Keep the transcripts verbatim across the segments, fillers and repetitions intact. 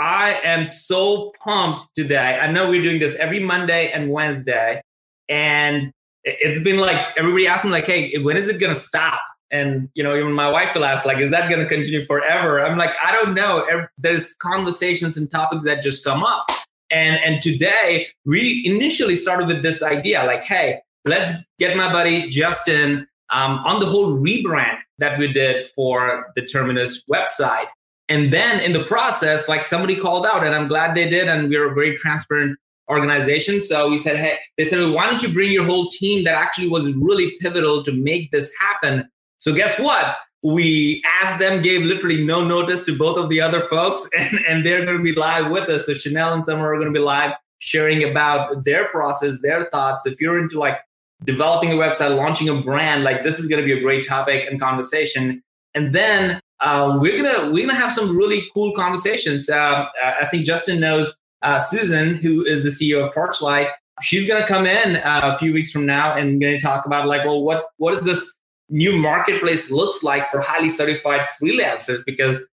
I am so pumped today. I know we're doing this every Monday and Wednesday. And it's been like, everybody asked me like, hey, when is it going to stop? And, you know, even my wife will ask, like, is that going to continue forever? I'm like, I don't know. There's conversations and topics that just come up. And and today, we initially started with this idea, like, hey, let's get my buddy Justin um, on the whole rebrand that we did for the Terminus website. And then in the process, like somebody called out, and I'm glad they did. And we're a very transparent organization. So we said, hey, they said, well, why don't you bring your whole team that actually was really pivotal to make this happen? So guess what? We asked them, gave literally no notice to both of the other folks, and, and they're going to be live with us. So Chanel and Summer are going to be live sharing about their process, their thoughts. If you're into like developing a website, launching a brand, like this is going to be a great topic and conversation. And then uh, we're gonna we're gonna have some really cool conversations. Uh, I think Justin knows uh, Susan, who is the C E O of Torchlight. She's going to come in uh, a few weeks from now and going to talk about like, well, what what is this new marketplace looks like for highly certified freelancers, because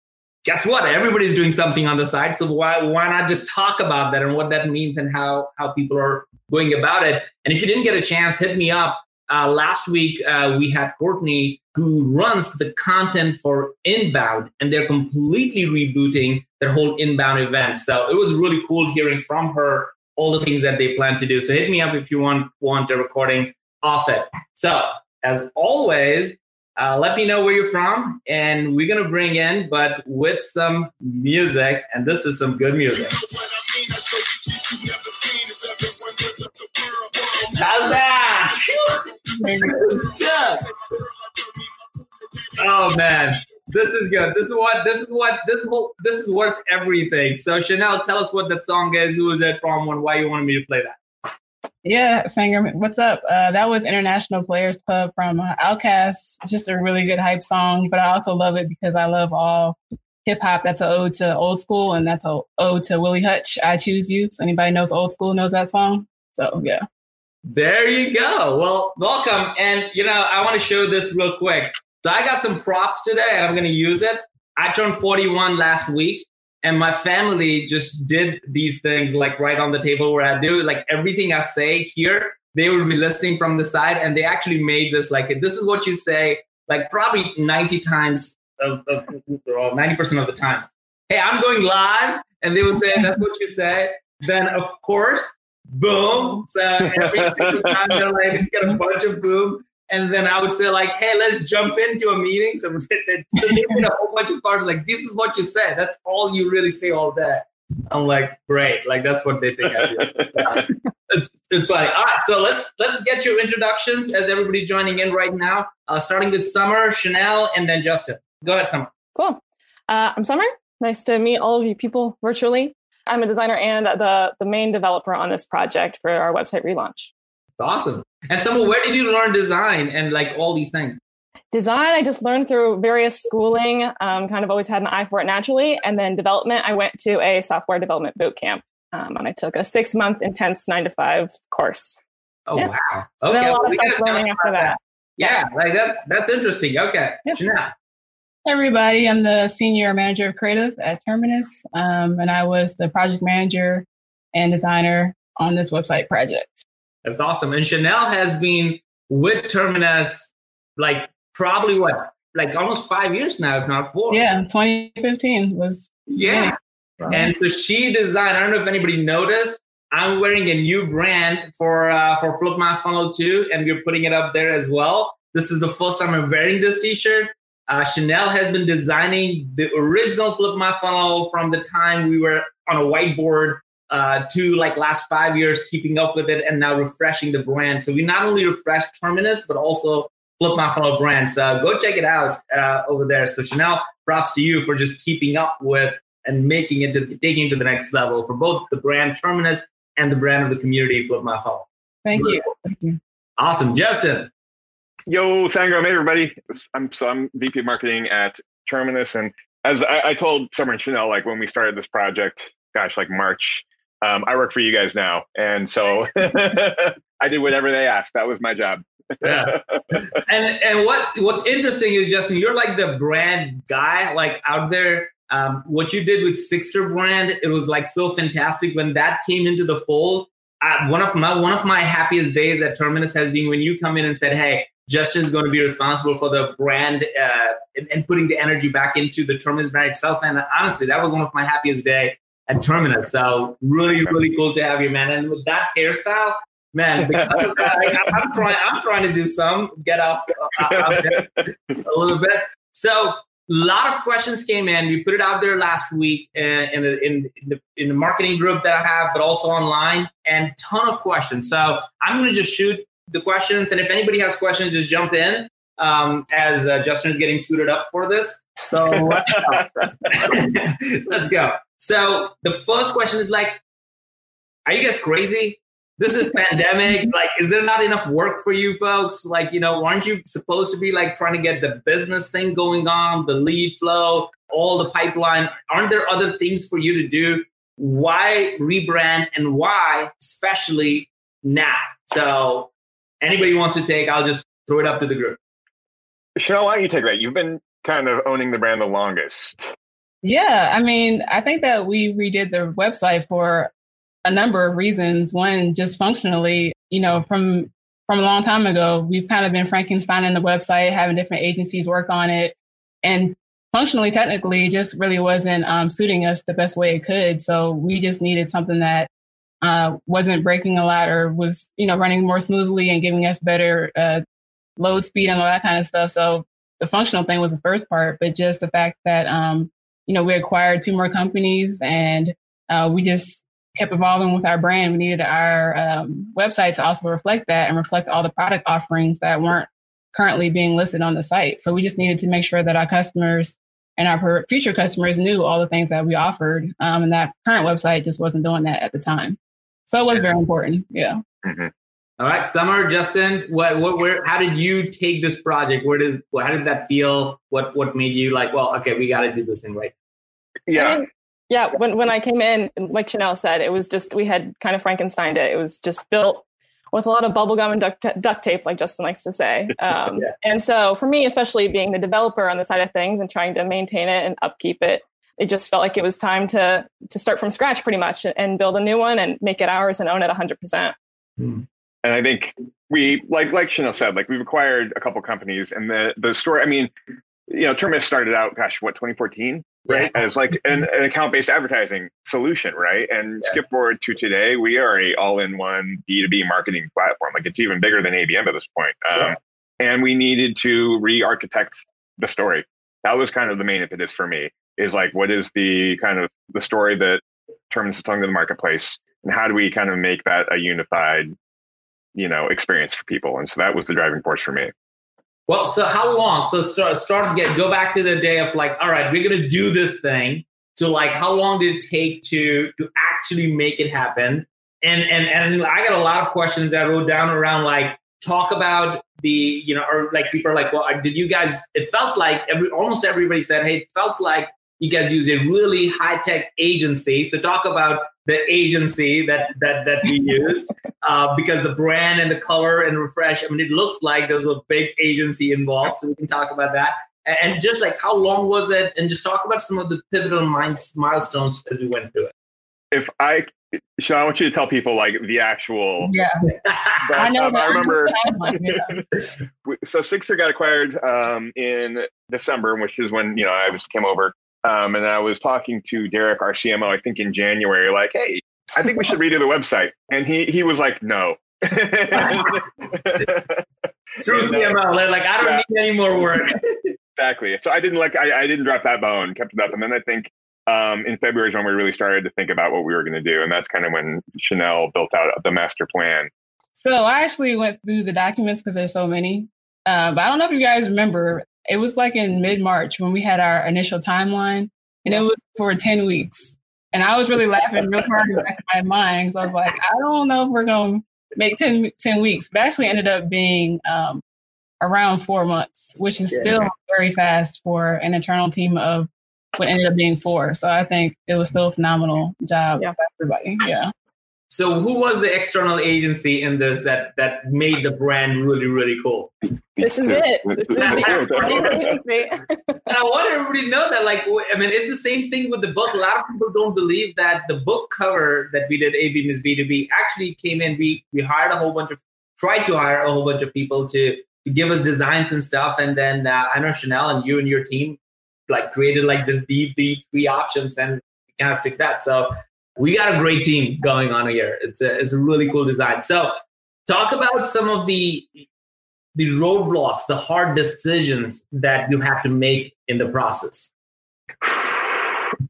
guess what? Everybody's doing something on the side. So why why not just talk about that and what that means and how, how people are going about it? And if you didn't get a chance, hit me up. Uh, last week, uh, we had Courtney, who runs the content for Inbound, and they're completely rebooting their whole Inbound event. So it was really cool hearing from her, all the things that they plan to do. So hit me up if you want, want a recording off it. So as always, uh, let me know where you're from, and we're going to bring in, but with some music, and this is some good music. How's that? Oh, man, this is good. This is what, this is what, this will, this is worth everything. So Chanel, tell us what that song is, who is it from, and why you wanted me to play that. Yeah, Sangram, what's up? Uh, that was International Players Club from uh, Outkast. It's just a really good hype song, but I also love it because I love all hip hop. That's an ode to old school, and that's an ode to Willie Hutch, I Choose You. So anybody knows old school knows that song. So, yeah. There you go. Well, welcome. And, you know, I want to show this real quick. So I got some props today, and I'm going to use it. I turned forty-one last week. And my family just did these things like right on the table where I do like everything I say here, they would be listening from the side. And they actually made this like, this is what you say, like probably ninety times of, of or ninety percent of the time. Hey, I'm going live. And they would say, that's what you say. Then of course, boom. So every single time they're like, get a bunch of boom. And then I would say like, hey, let's jump into a meeting. So, so they did a whole bunch of cards like, this is what you said. That's all you really say all day. I'm like, great. Like, that's what they think I do. it's, it's funny. All right. So let's let's get your introductions as everybody's joining in right now. Uh, starting with Summer, Chanel, and then Justin. Go ahead, Summer. Cool. Uh, I'm Summer. Nice to meet all of you people virtually. I'm a designer and the, the main developer on this project for our website relaunch. Awesome. And Summer, where did you learn design and like all these things? Design, I just learned through various schooling, um, kind of always had an eye for it naturally. And then development, I went to a software development boot camp um, and I took a six month intense nine to five course. Oh, yeah. Wow. Okay. And a lot well, of stuff learning after that. that. Yeah, yeah, like that's, that's interesting. Okay. Yep. Chanel. Hey everybody, I'm the senior manager of creative at Terminus. Um, and I was the project manager and designer on this website project. That's awesome. And Chanel has been with Terminus like probably what, like almost five years now, if not four. Yeah, twenty fifteen was. Yeah. Wow. And so she designed, I don't know if anybody noticed, I'm wearing a new brand for uh, for Flip My Funnel too, and we're putting it up there as well. This is the first time I'm wearing this T-shirt. Uh, Chanel has been designing the original Flip My Funnel from the time we were on a whiteboard Uh, to like last five years, keeping up with it and now refreshing the brand. So we not only refreshed Terminus, but also Flip My Funnel brand. So go check it out uh, over there. So Chanel, props to you for just keeping up with and making it, to, taking it to the next level for both the brand Terminus and the brand of the community, Flip My Funnel. Thank really you. Cool. Thank you. Awesome. Justin. Yo, Sangram. Hey, everybody. I'm, so I'm V P of Marketing at Terminus. And as I, I told Summer and Chanel, like when we started this project, gosh, like March, um, I work for you guys now. And so I did whatever they asked. That was my job. Yeah. And and what what's interesting is, Justin, you're like the brand guy, like out there. Um, what you did with Sixtr brand, it was like so fantastic when that came into the fold. Uh, one of my one of my happiest days at Terminus has been when you come in and said, "Hey, Justin's going to be responsible for the brand uh, and, and putting the energy back into the Terminus brand itself." And honestly, that was one of my happiest day at Terminus. So really, really cool to have you, man. And with that hairstyle. Man, because of that, like, I'm trying. I'm trying to do some get off, uh, off a little bit. So, a lot of questions came in. We put it out there last week uh, in, the, in, the, in the marketing group that I have, but also online, and ton of questions. So, I'm going to just shoot the questions, and if anybody has questions, just jump in. Um, as uh, Justin is getting suited up for this, so let's go. So, the first question is like, "Are you guys crazy? This is pandemic. Like, is there not enough work for you folks? Like, you know, aren't you supposed to be like trying to get the business thing going on, the lead flow, all the pipeline? Aren't there other things for you to do? Why rebrand and why, especially now?" So anybody wants to take, I'll just throw it up to the group. Cheryl, why don't you take that? You've been kind of owning the brand the longest. Yeah. I mean, I think that we redid the website for a number of reasons. One, just functionally, you know, from from a long time ago, we've kind of been Frankensteining the website, having different agencies work on it. And functionally, technically, just really wasn't um, suiting us the best way it could. So we just needed something that uh, wasn't breaking a lot or was, you know, running more smoothly and giving us better uh, load speed and all that kind of stuff. So the functional thing was the first part, but just the fact that, um, you know, we acquired two more companies and uh, we just kept evolving with our brand. We needed our um, website to also reflect that and reflect all the product offerings that weren't currently being listed on the site. So we just needed to make sure that our customers and our future customers knew all the things that we offered. Um, and that current website just wasn't doing that at the time. So it was very important. Yeah. Mm-hmm. All right, Summer, Justin, what, what, where, how did you take this project? Where does, how did that feel? What, what made you like, well, okay, we got to do this thing right? Yeah. Yeah, when when I came in, like Chanel said, it was just, we had kind of Frankensteined it. It was just built with a lot of bubblegum and duct, duct tape, like Justin likes to say. Um, yeah. And so for me, especially being the developer on the side of things and trying to maintain it and upkeep it, it just felt like it was time to to start from scratch pretty much and build a new one and make it ours and own it one hundred percent. And I think we, like like Chanel said, like we've acquired a couple companies and the, the story, I mean, you know, Terminus started out, gosh, what, twenty fourteen? Right. As like an, an account-based advertising solution, right? And yeah. Skip forward to today, we are a all-in-one B two B marketing platform. Like it's even bigger than A B M at this point. Um, yeah. And we needed to re-architect the story. That was kind of the main impetus for me is like, what is the kind of the story that Terminus is telling to the marketplace? And how do we kind of make that a unified, you know, experience for people? And so that was the driving force for me. Well, so how long? So start, start get go back to the day of like, all right, we're going to do this thing. To like, how long did it take to to actually make it happen? And and and I got a lot of questions I wrote down around like talk about the, you know, or like people are like, well, did you guys? It felt like every almost everybody said, hey, it felt like you guys used a really high tech agency. So talk about the agency that that that we used, uh, because the brand and the color and refresh, I mean, it looks like there's a big agency involved. So we can talk about that. And just like how long was it? And just talk about some of the pivotal milestones as we went through it. If I, Sean, I want you to tell people like the actual. Yeah, but, I know. Um, I remember. So Sixtr got acquired um, in December, which is when, you know, I just came over. Um, and I was talking to Derek, our C M O, I think in January, like, hey, I think we should redo the website. And he he was like, no. True C M O, like, I don't yeah. need any more work. Exactly. So I didn't like, I, I didn't drop that bone, kept it up. And then I think um, in February is when we really started to think about what we were going to do. And that's kind of when Chanel built out the master plan. So I actually went through the documents because there's so many. Uh, but I don't know if you guys remember. It was like in mid-March when we had our initial timeline. and it was for ten weeks. And I was really laughing real hard in the back of my mind. So I was like, I don't know if we're going to make ten weeks. But actually ended up being um, around four months, which is yeah. still very fast for an internal team of what ended up being four. So I think it was still a phenomenal job yeah. by everybody. Yeah. So who was the external agency in this that that made the brand really, really cool? This is it. This is the external agency. And I want everybody to know that, like, I mean, it's the same thing with the book. A lot of people don't believe that the book cover that we did, A B Miss B two B, actually came in. We we hired a whole bunch of, tried to hire a whole bunch of people to, to give us designs and stuff. And then uh, I know Chanel and you and your team, like, created like the, the, the three options and we kind of took that. So we got a great team going on here. It's a, it's a really cool design. So talk about some of the the roadblocks, the hard decisions that you have to make in the process.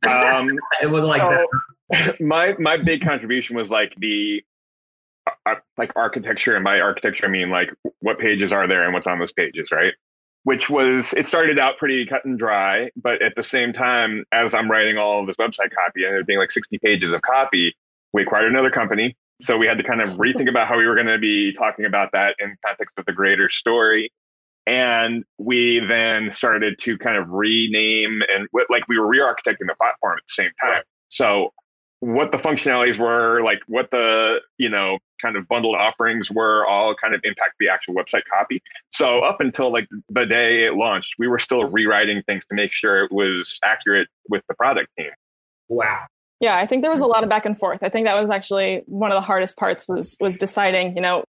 Um, it was like so that. My my big contribution was like the uh, like architecture, and by architecture I mean like what pages are there and what's on those pages, right? Which was, it started out pretty cut and dry, but at the same time, as I'm writing all of this website copy and there being like sixty pages of copy, we acquired another company. So we had to kind of rethink about how we were going to be talking about that in context of the greater story. And we then started to kind of rename and like we were re-architecting the platform at the same time. So what the functionalities were, like what the, you know, kind of bundled offerings were, all kind of impact the actual website copy. So up until like the day it launched, we were still rewriting things to make sure it was accurate with the product team. Wow. Yeah, I think there was a lot of back and forth. I think that was actually one of the hardest parts was was deciding, you know,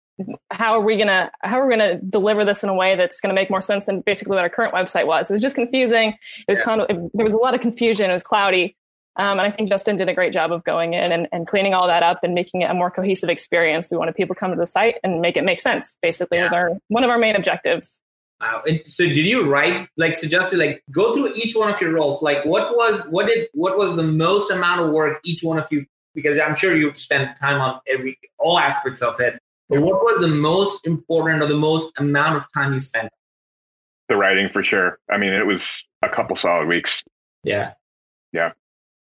how are we going to how are we going to deliver this in a way that's going to make more sense than basically what our current website was. It was just confusing. It was yeah. kind of, it, there was a lot of confusion. It was cloudy. Um, and I think Justin did a great job of going in and, and cleaning all that up and making it a more cohesive experience. We wanted people to come to the site and make it make sense, basically, yeah. is our one of our main objectives. Wow. And so did you write, like, so Justin, like, go through each one of your roles. Like, what was what did what was the most amount of work each one of you, because I'm sure you've spent time on every all aspects of it. But what was the most important or the most amount of time you spent? The writing, for sure. I mean, it was a couple solid weeks. Yeah. Yeah.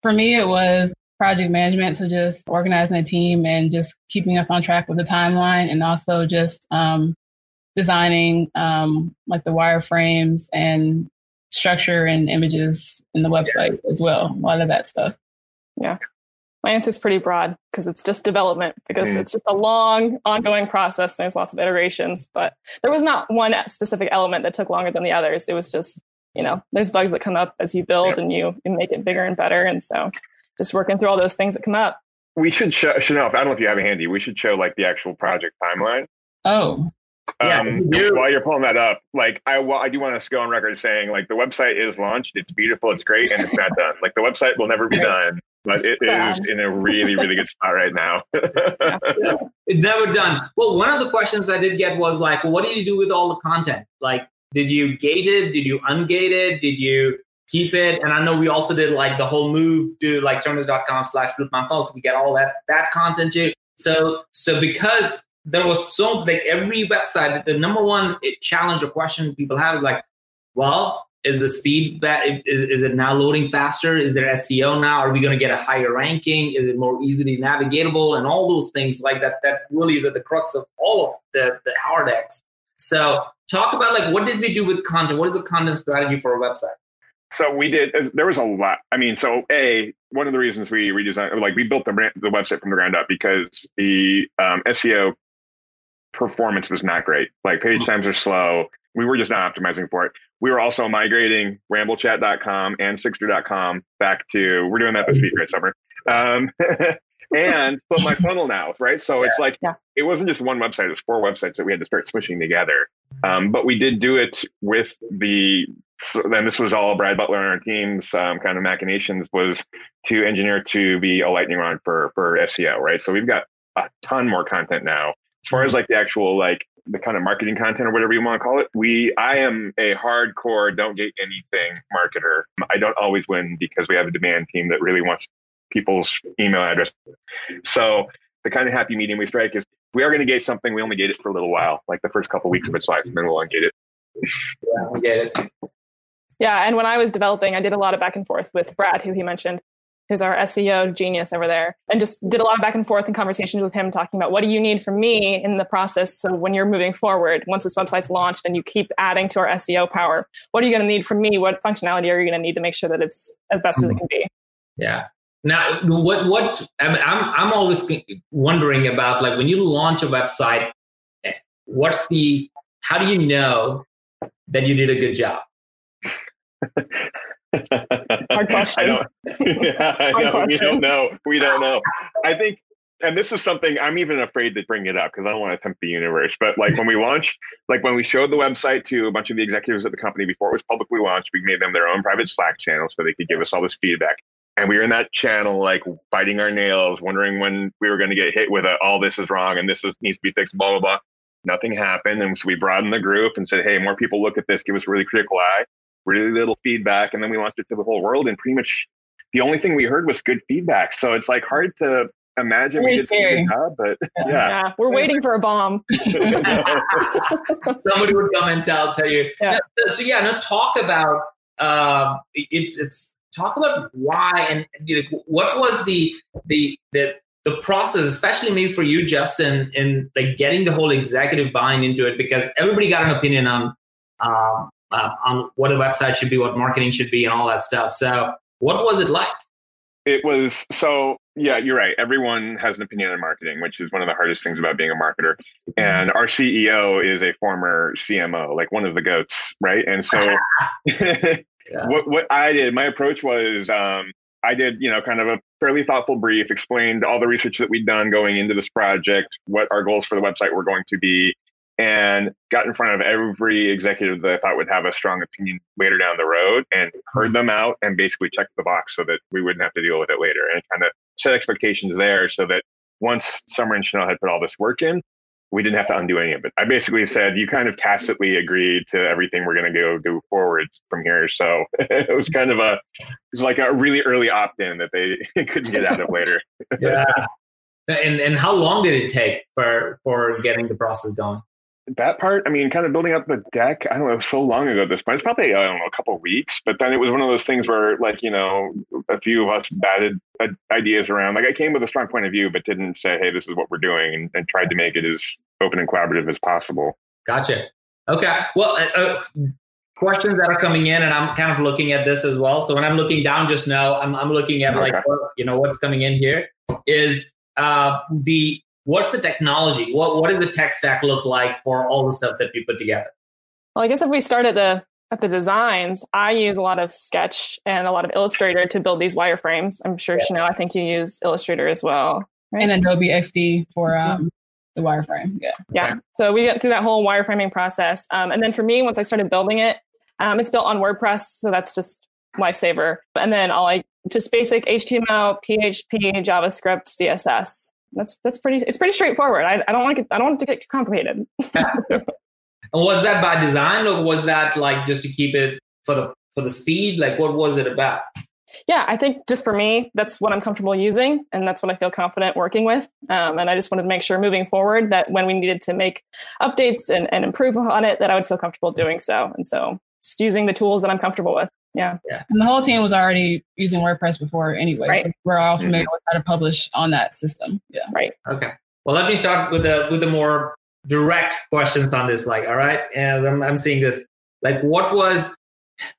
For me, it was project management. So just organizing a team and just keeping us on track with the timeline, and also just um, designing um, like the wireframes and structure and images in the website yeah. as well. A lot of that stuff. Yeah. My answer is pretty broad because it's just development, because mm. it's just a long ongoing process. And there's lots of iterations, but there was not one specific element that took longer than the others. It was just, you know, there's bugs that come up as you build yeah. and you, you make it bigger and better. And so just working through all those things that come up. We should show, Chanel, I don't know if you have it handy, we should show like the actual project timeline. Oh. Yeah, um, you while you're pulling that up, like I, I do want to go on record saying like the website is launched. It's beautiful. It's great. And it's not done. Like the website will never be done. But it Sad. is in a really, really good spot right now. yeah. Yeah. It's never done. Well, one of the questions I did get was like, well, what do you do with all the content? Like, did you gate it? Did you ungate it? Did you keep it? And I know we also did like the whole move to like terminus dot com slash flip my funnel. So we get all that that content too. So so because there was so like every website that the number one challenge or question people have is like, well, is the speed that is, is it now loading faster? Is there S E O now? Are we going to get a higher ranking? Is it more easily navigatable? And all those things like that. That really is at the crux of all of the the hard X. So talk about like, what did we do with content? What is the content strategy for a website? So we did, there was a lot. I mean, so A, one of the reasons we redesigned, like we built the, the website from the ground up because the um, S E O performance was not great. Like page times are slow. We were just not optimizing for it. We were also migrating ramble chat dot com and sixtr dot com back to, we're doing that this week, right, Summer? Um, and Flip My Funnel now, right? So yeah. it's like, yeah. it wasn't just one website, it was four websites that we had to start swishing together. Um, but we did do it with the, so then this was all Brad Butler and our team's um, kind of machinations was to engineer to be a lightning rod for for S E O, right? So we've got a ton more content now. As far as like the actual, like the kind of marketing content or whatever you want to call it, we, I am a hardcore don't get anything marketer. I don't always win because we have a demand team that really wants people's email address. So the kind of happy medium we strike is we are going to gate something. We only gate it for a little while, like the first couple of weeks of its life, and then we'll ungate it. Yeah, I get it. Yeah. And when I was developing, I did a lot of back and forth with Brad, who he mentioned, who's our S E O genius over there, and just did a lot of back and forth and conversations with him talking about what do you need from me in the process. So when you're moving forward, once this website's launched and you keep adding to our S E O power, what are you going to need from me? What functionality are you going to need to make sure that it's as best as it can be? Yeah. Now, what, what I mean, I'm, I'm always wondering about, like, when you launch a website, what's the, how do you know that you did a good job? Hard question. I don't, yeah, I Hard know. Question. We don't know. We don't know. I think, and this is something I'm even afraid to bring it up because I don't want to tempt the universe. But like when we launched, like when we showed the website to a bunch of the executives at the company before it was publicly launched, we made them their own private Slack channel so they could give us all this feedback. And we were in that channel, like biting our nails, wondering when we were going to get hit with a, all this is wrong and this is, needs to be fixed, blah, blah, blah. Nothing happened. And so we broadened the group and said, hey, more people look at this, give us a really critical eye, really little feedback. And then we launched it to the whole world. And pretty much the only thing we heard was good feedback. So it's like hard to imagine we did such a good job, but yeah. yeah. yeah. We're waiting for a bomb. Somebody would come and tell, tell you. Yeah. No, so yeah, no, talk about, uh, it's, it's, talk about why and you know, what was the, the the the process, especially maybe for you, Justin, in like getting the whole executive buying into it, because everybody got an opinion on uh, uh, on what a website should be, what marketing should be, and all that stuff. So, what was it like? It was so yeah, you're right. Everyone has an opinion on marketing, which is one of the hardest things about being a marketer. And our C E O is a former C M O, like one of the goats, right? And so. Yeah. What what I did, my approach was um, I did, you know, kind of a fairly thoughtful brief, explained all the research that we'd done going into this project, what our goals for the website were going to be, and got in front of every executive that I thought would have a strong opinion later down the road and heard them out and basically checked the box so that we wouldn't have to deal with it later and kind of set expectations there so that once Summer and Chanel had put all this work in, we didn't have to undo any of it. I basically said, you kind of tacitly agreed to everything we're going to go do forward from here. So it was kind of a, it was like a really early opt-in that they couldn't get out of later. Yeah. And and how long did it take for, for getting the process going? That part, I mean, kind of building up the deck, I don't know, so long ago at this point, it's probably, I don't know, a couple of weeks, but then it was one of those things where like, you know, a few of us batted ideas around. Like I came with a strong point of view, but didn't say, hey, this is what we're doing, and, and tried to make it as open and collaborative as possible. Gotcha. Okay. Well, uh, questions that are coming in, and I'm kind of looking at this as well. So when I'm looking down just now, I'm, I'm looking at okay. like, what, you know, what's coming in here is uh, the, what's the technology? What what does the tech stack look like for all the stuff that we put together? Well, I guess if we start at the at the designs, I use a lot of Sketch and a lot of Illustrator to build these wireframes. I'm sure, yeah. Chanel, I think you use Illustrator as well. Right? And Adobe X D for um, mm-hmm. the wireframe. Yeah. Yeah. Okay. So we went through that whole wireframing process. Um, and then for me, once I started building it, um, it's built on WordPress. So that's just lifesaver. And then all I just basic H T M L, P H P, JavaScript, C S S. That's that's pretty. It's pretty straightforward. I, I don't want to. I don't want it to get too complicated. And was that by design, or was that like just to keep it for the for the speed? Like, what was it about? Yeah, I think just for me, that's what I'm comfortable using, and that's what I feel confident working with. Um, and I just wanted to make sure moving forward that when we needed to make updates and, and improve on it, that I would feel comfortable doing so. And so, just using the tools that I'm comfortable with. Yeah. yeah. And the whole team was already using WordPress before anyway. Right. So we're all familiar mm-hmm. with how to publish on that system. Yeah. Right. Okay. Well, let me start with the with the more direct questions on this. Like, all right, and I'm, I'm seeing this. Like, what was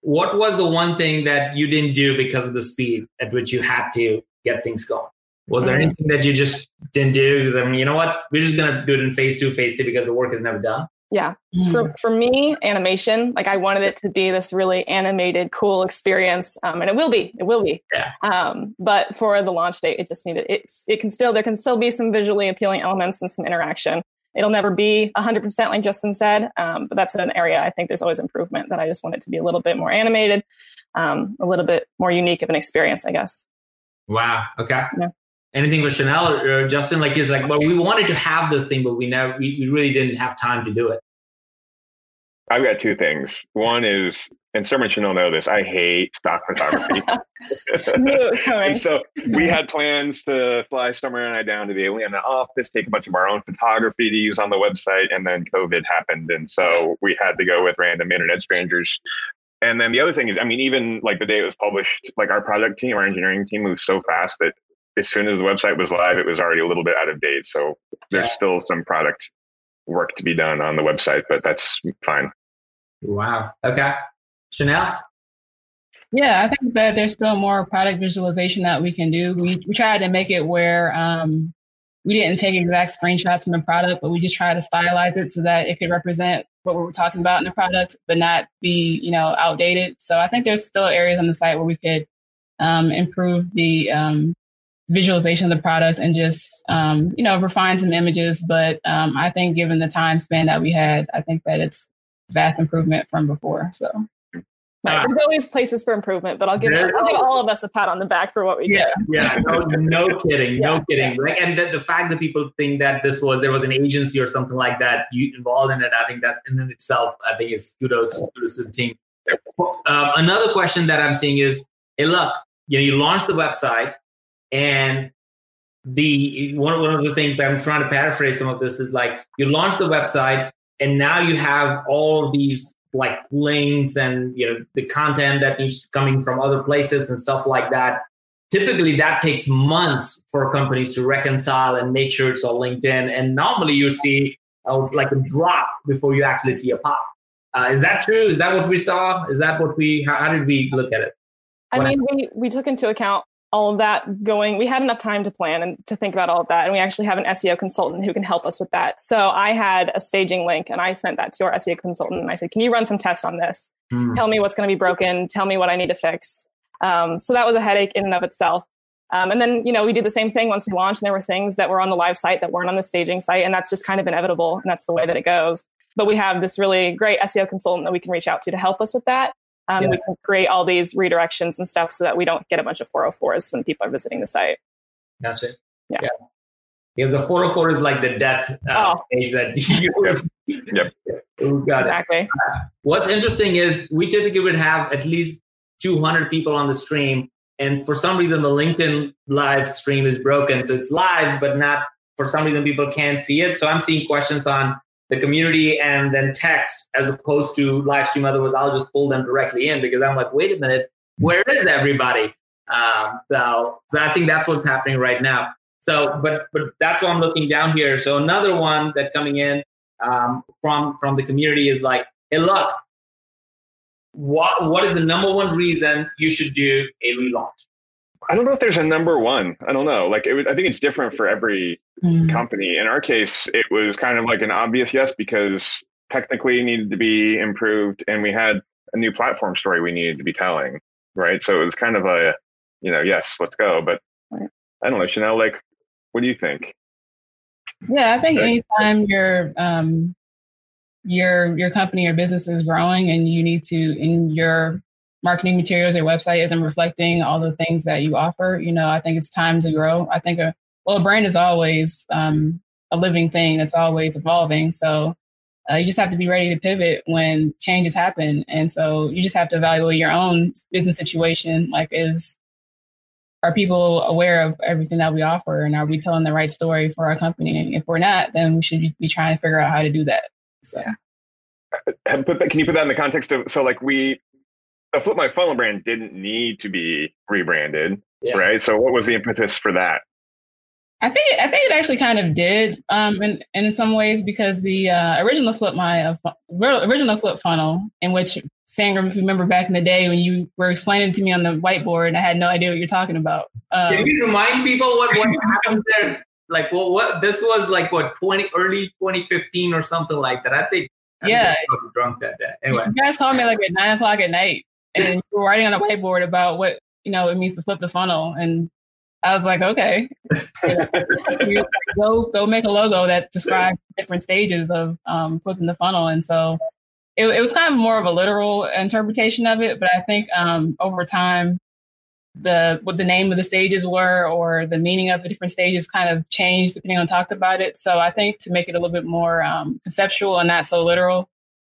what was the one thing that you didn't do because of the speed at which you had to get things going? Was there mm-hmm. anything that you just didn't do? Because I mean, you know what? We're just gonna do it in phase two, phase three, because the work is never done. Yeah. For for me, animation, like I wanted it to be this really animated, cool experience. Um, and it will be, it will be. Yeah. Um, but for the launch date, it just needed, it's, it can still, there can still be some visually appealing elements and some interaction. It'll never be one hundred percent like Justin said. Um, but that's an area I think there's always improvement that I just want it to be a little bit more animated, um, a little bit more unique of an experience, I guess. Wow. Okay. Yeah. Anything with Chanel or, or Justin, like he's like, well, we wanted to have this thing, but we never, we, we really didn't have time to do it. I've got two things. One is, and Summer and Chanel know this, I hate stock photography. And so we had plans to fly Summer and I down to the Atlanta office, take a bunch of our own photography to use on the website, and then COVID happened. And so we had to go with random internet strangers And then the other thing is, I mean, even like the day it was published, like our project team, our engineering team moved so fast that as soon as the website was live, it was already a little bit out of date. So there's yeah. still some product work to be done on the website, but that's fine. Wow. Okay. Chanel? Yeah, I think that there's still more product visualization that we can do. We, we tried to make it where um, we didn't take exact screenshots from the product, but we just tried to stylize it so that it could represent what we were talking about in the product, but not be, you know, outdated. So I think there's still areas on the site where we could um, improve the um, visualization of the product and just, um, you know, refine some images. But um, I think given the time span that we had, I think that it's vast improvement from before. So right. There's always places for improvement, but I'll give, there, I'll give all of us a pat on the back for what we yeah, did. Yeah, no, no kidding, no yeah, kidding. Yeah. Like, and the, the fact that people think that this was there was an agency or something like that you involved in it, I think that in itself, I think is kudos, kudos to the team. Um, another question that I'm seeing is, hey, look, you know, you launched the website, and the one one of the things that I'm trying to paraphrase some of this is like you launched the website, and now you have all of these like links and, you know, the content that needs to coming from other places and stuff like that. Typically that takes months for companies to reconcile and make sure it's on LinkedIn. And normally you see uh, like a drop before you actually see a pop. Uh, is that true? Is that what we saw? Is that what we, how, how did we look at it? I what mean, happened? we we took into account all of that going, we had enough time to plan and to think about all of that. And we actually have an S E O consultant who can help us with that. So I had a staging link and I sent that to our S E O consultant and I said, can you run some tests on this? Mm. Tell me what's going to be broken. Tell me what I need to fix. Um, so that was a headache in and of itself. Um, and then, you know, we did the same thing once we launched and there were things that were on the live site that weren't on the staging site. And that's just kind of inevitable. And that's the way that it goes. But we have this really great S E O consultant that we can reach out to to help us with that. Um, yeah. We can create all these redirections and stuff so that we don't get a bunch of four oh fours when people are visiting the site. That's it. Yeah. yeah. Because the four oh four is like the death uh, oh. page that you yep. Yep. Exactly. Uh, what's interesting is we typically would have at least two hundred people on the stream. And for some reason, the LinkedIn live stream is broken. So it's live, but not for some reason people can't see it. So I'm seeing questions on the community and then text as opposed to live stream. Otherwise, I'll just pull them directly in because I'm like, wait a minute, where is everybody? Um, so, so I think that's what's happening right now. So, but but that's what I'm looking down here. So another one that coming in um, from from the community is like, hey, look, what what is the number one reason you should do a relaunch? I don't know if there's a number one. I don't know. Like, it was, I think it's different for every mm. company. In our case, it was kind of like an obvious yes, because technically it needed to be improved and we had a new platform story we needed to be telling, right? So it was kind of a, you know, yes, let's go. But I don't know, Chanel, like, what do you think? Yeah, I think like, anytime your um, your your company or business is growing and you need to, in your marketing materials, your website isn't reflecting all the things that you offer. You know, I think it's time to grow. I think, a, well, a brand is always um, a living thing that's always evolving. So uh, you just have to be ready to pivot when changes happen. And so you just have to evaluate your own business situation. Like, is, are people aware of everything that we offer? And are we telling the right story for our company? If we're not, then we should be trying to figure out how to do that. So put that, can you put that in the context of, so like we, the Flip My Funnel brand didn't need to be rebranded, yeah. right? So what was the impetus for that? I think I think it actually kind of did, um, in, in some ways, because the uh, original Flip My uh, original Flip Funnel, in which Sangram, if you remember back in the day when you were explaining to me on the whiteboard, and I had no idea what you're talking about. Um, Can you remind people what, what happened there? Like, well, what this was like what twenty early twenty fifteen or something like that. I think I yeah, was drunk that day. Anyway, you guys called me like at nine o'clock at night. And you were writing on a whiteboard about what, you know, it means to flip the funnel. And I was like, okay, go go make a logo that describes different stages of um, flipping the funnel. And so it, it was kind of more of a literal interpretation of it. But I think um, over time, the what the name of the stages were or the meaning of the different stages kind of changed depending on who talked about it. So I think to make it a little bit more um, conceptual and not so literal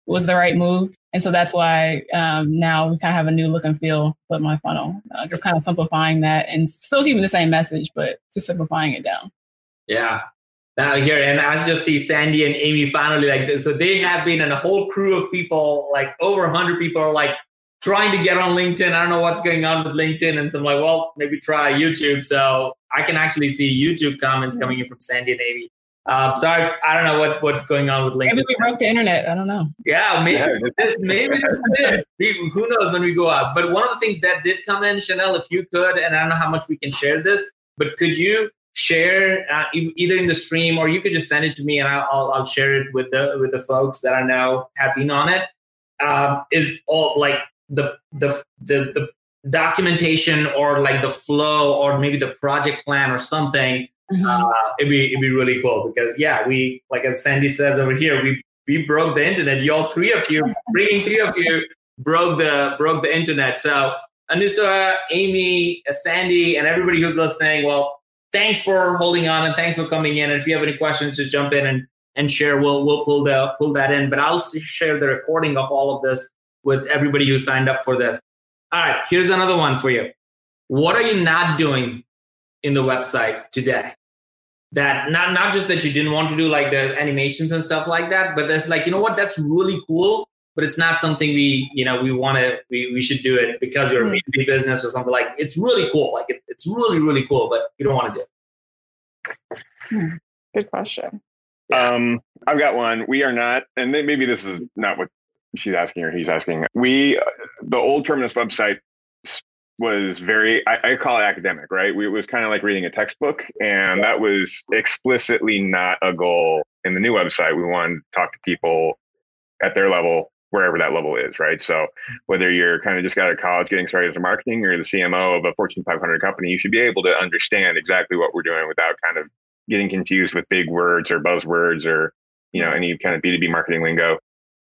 was the right move. And so that's why um, now we kind of have a new look and feel for my funnel, uh, just kind of simplifying that and still keeping the same message, but just simplifying it down. Yeah. Now here, and I just see Sandy and Amy finally like this. So they have been, and a whole crew of people, like over one hundred people are like, trying to get on LinkedIn. I don't know what's going on with LinkedIn. And so I'm like, well, maybe try YouTube. So I can actually see YouTube comments coming in from Sandy and Amy. Uh, so I, I don't know what, what's going on with LinkedIn. Maybe we broke the internet. I don't know. Yeah, maybe yeah. this maybe this is it. Who knows when we go out? But one of the things that did come in, Chanel, if you could, and I don't know how much we can share this, but could you share uh, either in the stream or you could just send it to me and I'll I'll share it with the with the folks that I know have been on it. Uh, is all like the the the the documentation or like the flow or maybe the project plan or something. Mm-hmm. Uh, it'd be it'd be really cool because yeah, we like as Sandy says over here, we we broke the internet. Y'all three of you, bringing three of you, broke the broke the internet. So Anusha, Amy, Sandy, and everybody who's listening, well, thanks for holding on and thanks for coming in. And if you have any questions, just jump in and and share. We'll we'll pull the pull that in. But I'll share the recording of all of this with everybody who signed up for this. All right, here's another one for you. What are you not doing in the website today? That not, not just that you didn't want to do like the animations and stuff like that, but that's like, you know what, that's really cool, but it's not something we, you know, we want to, we, we should do it because you're mm-hmm. a B two B business or something like, it's really cool. Like it, it's really, really cool, but you don't want to do it. Hmm. Good question. Yeah. Um, I've got one. We are not, and maybe this is not what she's asking or he's asking. We, the old Terminus website was very, I, I call it academic, right? We, it was kind of like reading a textbook, and that was explicitly not a goal in the new website. We wanted to talk to people at their level, wherever that level is, right? So whether you're kind of just got out of college getting started into marketing or the C M O of a Fortune five hundred company, you should be able to understand exactly what we're doing without kind of getting confused with big words or buzzwords or, you know, any kind of B two B marketing lingo.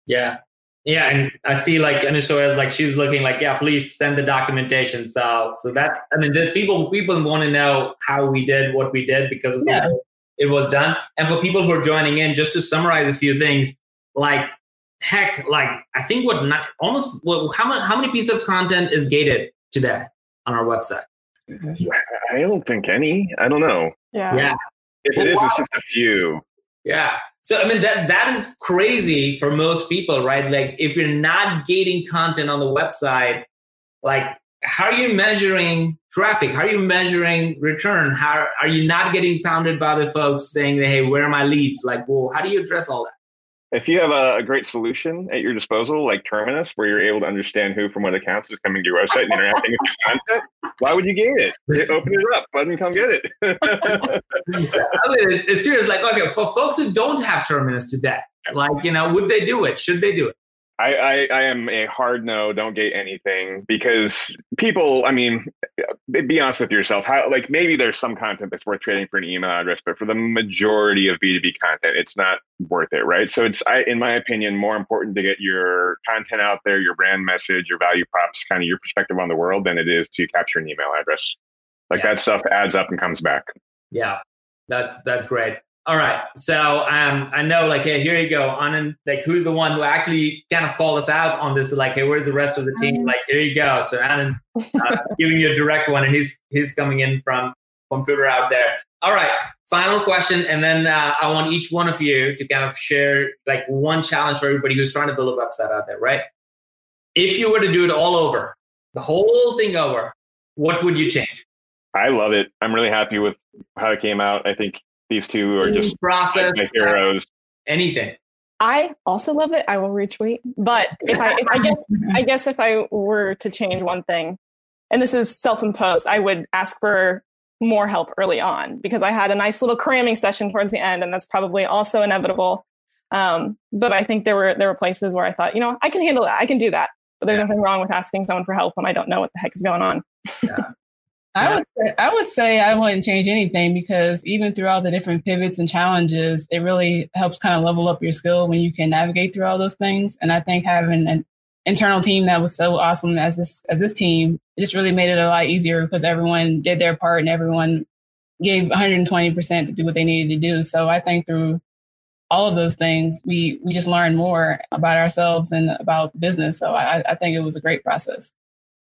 Yeah. Yeah, and I see like Anusha is like she's looking like yeah, please send the documentation. So, so that I mean, the people people want to know how we did what we did because of yeah. the way it was done. And for people who are joining in, just to summarize a few things, like heck, like I think what not, almost what, how much how many pieces of content is gated today on our website? I don't think any. I don't know. Yeah, yeah. If it well, is, wow. it's just a few. Yeah. So, I mean, that that is crazy for most people, right? Like, if you're not gating content on the website, like, how are you measuring traffic? How are you measuring return? How are you not getting pounded by the folks saying, hey, where are my leads? Like, well, how do you address all that? If you have a, a great solution at your disposal, like Terminus, where you're able to understand who from what accounts is coming to your website and interacting with your content, why would you gate it? Open it up. Let them come get it. I mean, it's, it's serious. Like, okay, for folks who don't have Terminus today, like, you know, would they do it? Should they do it? I, I, I am a hard no, don't gate anything because people, I mean, be honest with yourself, how, like maybe there's some content that's worth trading for an email address, but for the majority of B two B content, it's not worth it, right? So it's, I, in my opinion, more important to get your content out there, your brand message, your value props, kind of your perspective on the world than it is to capture an email address. Like yeah. that stuff adds up and comes back. Yeah, that's that's great. All right. So um, I know like, hey, here you go. Anand, like who's the one who actually kind of called us out on this? Like, hey, where's the rest of the team? Like, here you go. So Anand uh, giving you a direct one and he's he's coming in from from Twitter out there. All right. Final question. And then uh, I want each one of you to kind of share like one challenge for everybody who's trying to build a website out there, right? If you were to do it all over, the whole thing over, what would you change? I love it. I'm really happy with how it came out. I think these two are just process, my heroes. Anything. I also love it. I will retweet. But if I, if I guess, I guess if I were to change one thing, and this is self-imposed, I would ask for more help early on because I had a nice little cramming session towards the end, and that's probably also inevitable. Um, but I think there were there were places where I thought, you know, I can handle that. I can do that. But there's yeah. nothing wrong with asking someone for help when I don't know what the heck is going on. Yeah. I would say, I would say I wouldn't change anything because even through all the different pivots and challenges, it really helps kind of level up your skill when you can navigate through all those things. And I think having an internal team that was so awesome as this as this team, it just really made it a lot easier because everyone did their part and everyone gave one hundred twenty percent to do what they needed to do. So I think through all of those things, we we just learned more about ourselves and about business. So I, I think it was a great process.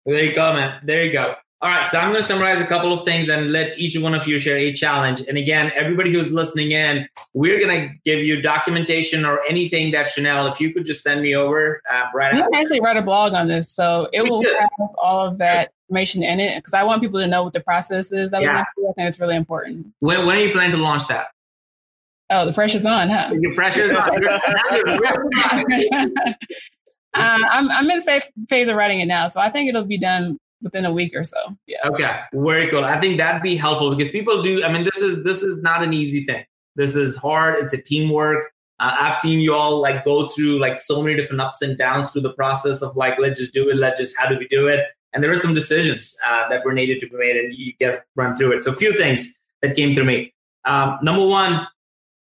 There you go, man. There you go. All right, so I'm going to summarize a couple of things and let each one of you share a challenge. And again, everybody who's listening in, we're going to give you documentation or anything that, Chanel, if you could just send me over. Uh, right. You can actually write a blog on this, so it we will should. have all of that information in it, because I want people to know what the process is. That yeah. we I think it's really important. When, when are you planning to launch that? Oh, the pressure's on, huh? The pressure's on. uh, I'm, I'm in the safe phase of writing it now, so I think it'll be done within a week or so. Yeah. Okay. Very cool. I think that'd be helpful, because people do, I mean, this is, this is not an easy thing. This is hard. It's a teamwork. Uh, I've seen you all like go through like so many different ups and downs through the process of like, let's just do it. Let's just, how do we do it? And there were some decisions uh, that were needed to be made, and you guys run through it. So a few things that came through me. Um, number one,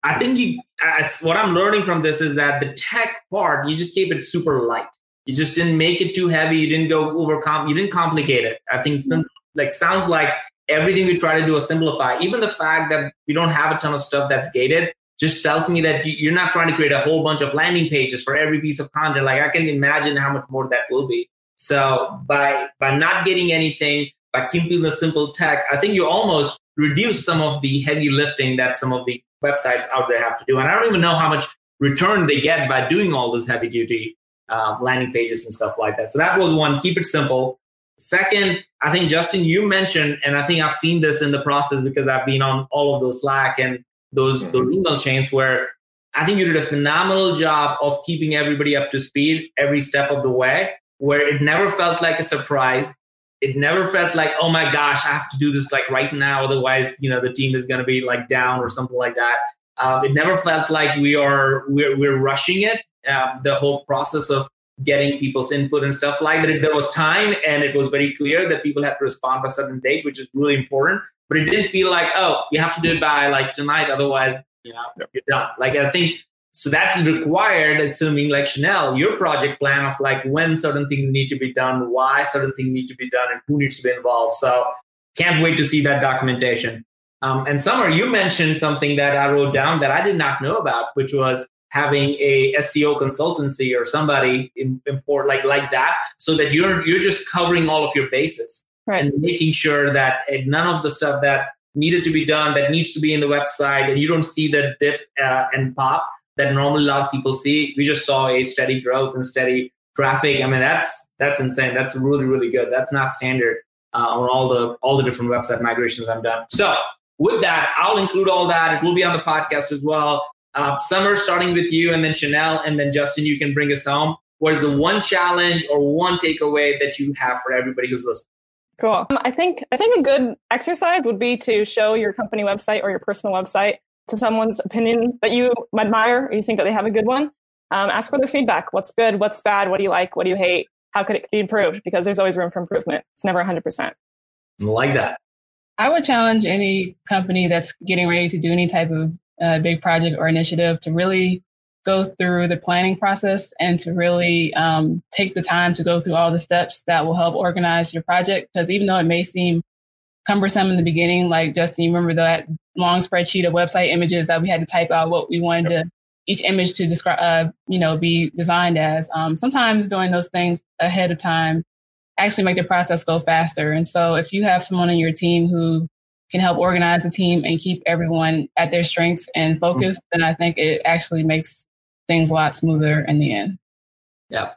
I think you, that's what I'm learning from this, is that the tech part, you just keep it super light. You just didn't make it too heavy. You didn't go over, you didn't complicate it. I think some, like sounds like everything we try to do is simplify. Even the fact that we don't have a ton of stuff that's gated just tells me that you're not trying to create a whole bunch of landing pages for every piece of content. Like I can imagine how much more that will be. So by by not getting anything, by keeping the simple tech, I think you almost reduce some of the heavy lifting that some of the websites out there have to do. And I don't even know how much return they get by doing all this heavy duty Um, landing pages and stuff like that. So that was one, keep it simple. Second, I think, Justin, you mentioned, and I think I've seen this in the process because I've been on all of those Slack and those, mm-hmm. those email chains, where I think you did a phenomenal job of keeping everybody up to speed every step of the way, where it never felt like a surprise. It never felt like, oh my gosh, I have to do this like right now. Otherwise, you know, the team is going to be like down or something like that. Um, it never felt like we are, we're, we're rushing it. Uh, the whole process of getting people's input and stuff like that. There was time, and it was very clear that people had to respond by a certain date, which is really important. But it didn't feel like, oh, you have to do it by like tonight, otherwise, you know, yep. you're done. Like I think so that required, assuming like Chanel, your project plan of like when certain things need to be done, why certain things need to be done, and who needs to be involved. So can't wait to see that documentation. Um, and Summer, you mentioned something that I wrote down that I did not know about, which was having a S E O consultancy or somebody in, import like like that, so that you're you're just covering all of your bases, right, and making sure that none of the stuff that needed to be done, that needs to be in the website, and you don't see the dip uh, and pop that normally a lot of people see. We just saw a steady growth and steady traffic. I mean, that's that's insane. That's really, really good. That's not standard uh, on all the all the different website migrations I've done. So with that, I'll include all that. It will be on the podcast as well. Uh, Summer, starting with you, and then Chanel, and then Justin, you can bring us home. What is the one challenge or one takeaway that you have for everybody who's listening? Cool. Um, I think I think a good exercise would be to show your company website or your personal website to someone's opinion that you admire or you think that they have a good one. Um, ask for their feedback. What's good? What's bad? What do you like? What do you hate? How could it be improved? Because there's always room for improvement. It's never one hundred percent. I like that. I would challenge any company that's getting ready to do any type of a big project or initiative to really go through the planning process and to really um, take the time to go through all the steps that will help organize your project. Because even though it may seem cumbersome in the beginning, like Justin, you remember that long spreadsheet of website images that we had to type out what we wanted to, each image to describe, uh, you know, be designed as. Um, sometimes doing those things ahead of time actually make the process go faster. And so if you have someone on your team who can help organize the team and keep everyone at their strengths and focus, mm-hmm. then I think it actually makes things a lot smoother in the end. Yeah.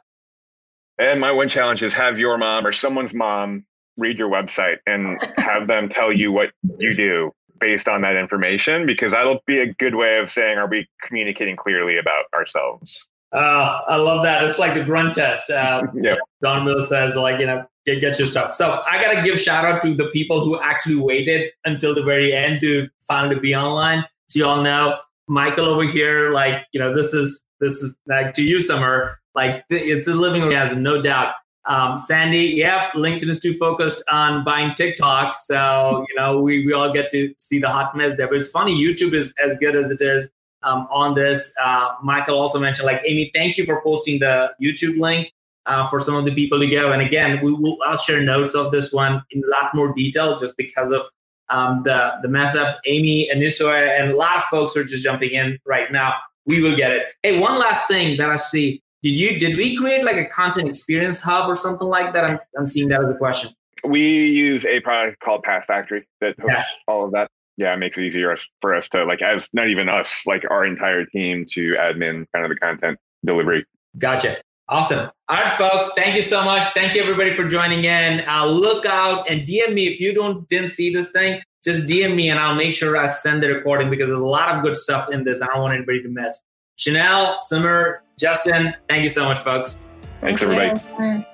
And my one challenge is have your mom or someone's mom read your website and have them tell you what you do based on that information, because that'll be a good way of saying, are we communicating clearly about ourselves? Uh, I love that. It's like the grunt test. Uh, yep. Don Miller says, like, you know, get, get your stuff. So I got to give shout out to the people who actually waited until the very end to finally be online. So you all know Michael over here, like, you know, this is, this is like to you, Summer, like it's a living orgasm, no doubt. Um, Sandy, yep. LinkedIn is too focused on buying TikTok. So, you know, we, we all get to see the hot mess there, but it's funny. YouTube is as good as it is. Um, on this, uh, Michael also mentioned, like, Amy, thank you for posting the YouTube link uh, for some of the people to go. And again, we will I'll share notes of this one in a lot more detail just because of um, the the mess up. Amy and Nisoya and a lot of folks are just jumping in right now. We will get it. Hey, one last thing that I see. Did you did we create like a content experience hub or something like that? I'm I'm seeing that as a question. we use a product called Path Factory that hosts yeah. all of that. Yeah, it makes it easier for us to, like, as not even us, like our entire team to admin kind of the content delivery. Gotcha. Awesome. All right, folks. Thank you so much. Thank you, everybody, for joining in. Uh, look out and D M me. If you don't didn't see this thing, just D M me and I'll make sure I send the recording, because there's a lot of good stuff in this. I don't want anybody to miss. Chanel, Summer, Justin, thank you so much, folks. Thanks, everybody.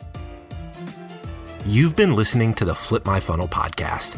You've been listening to the Flip My Funnel podcast.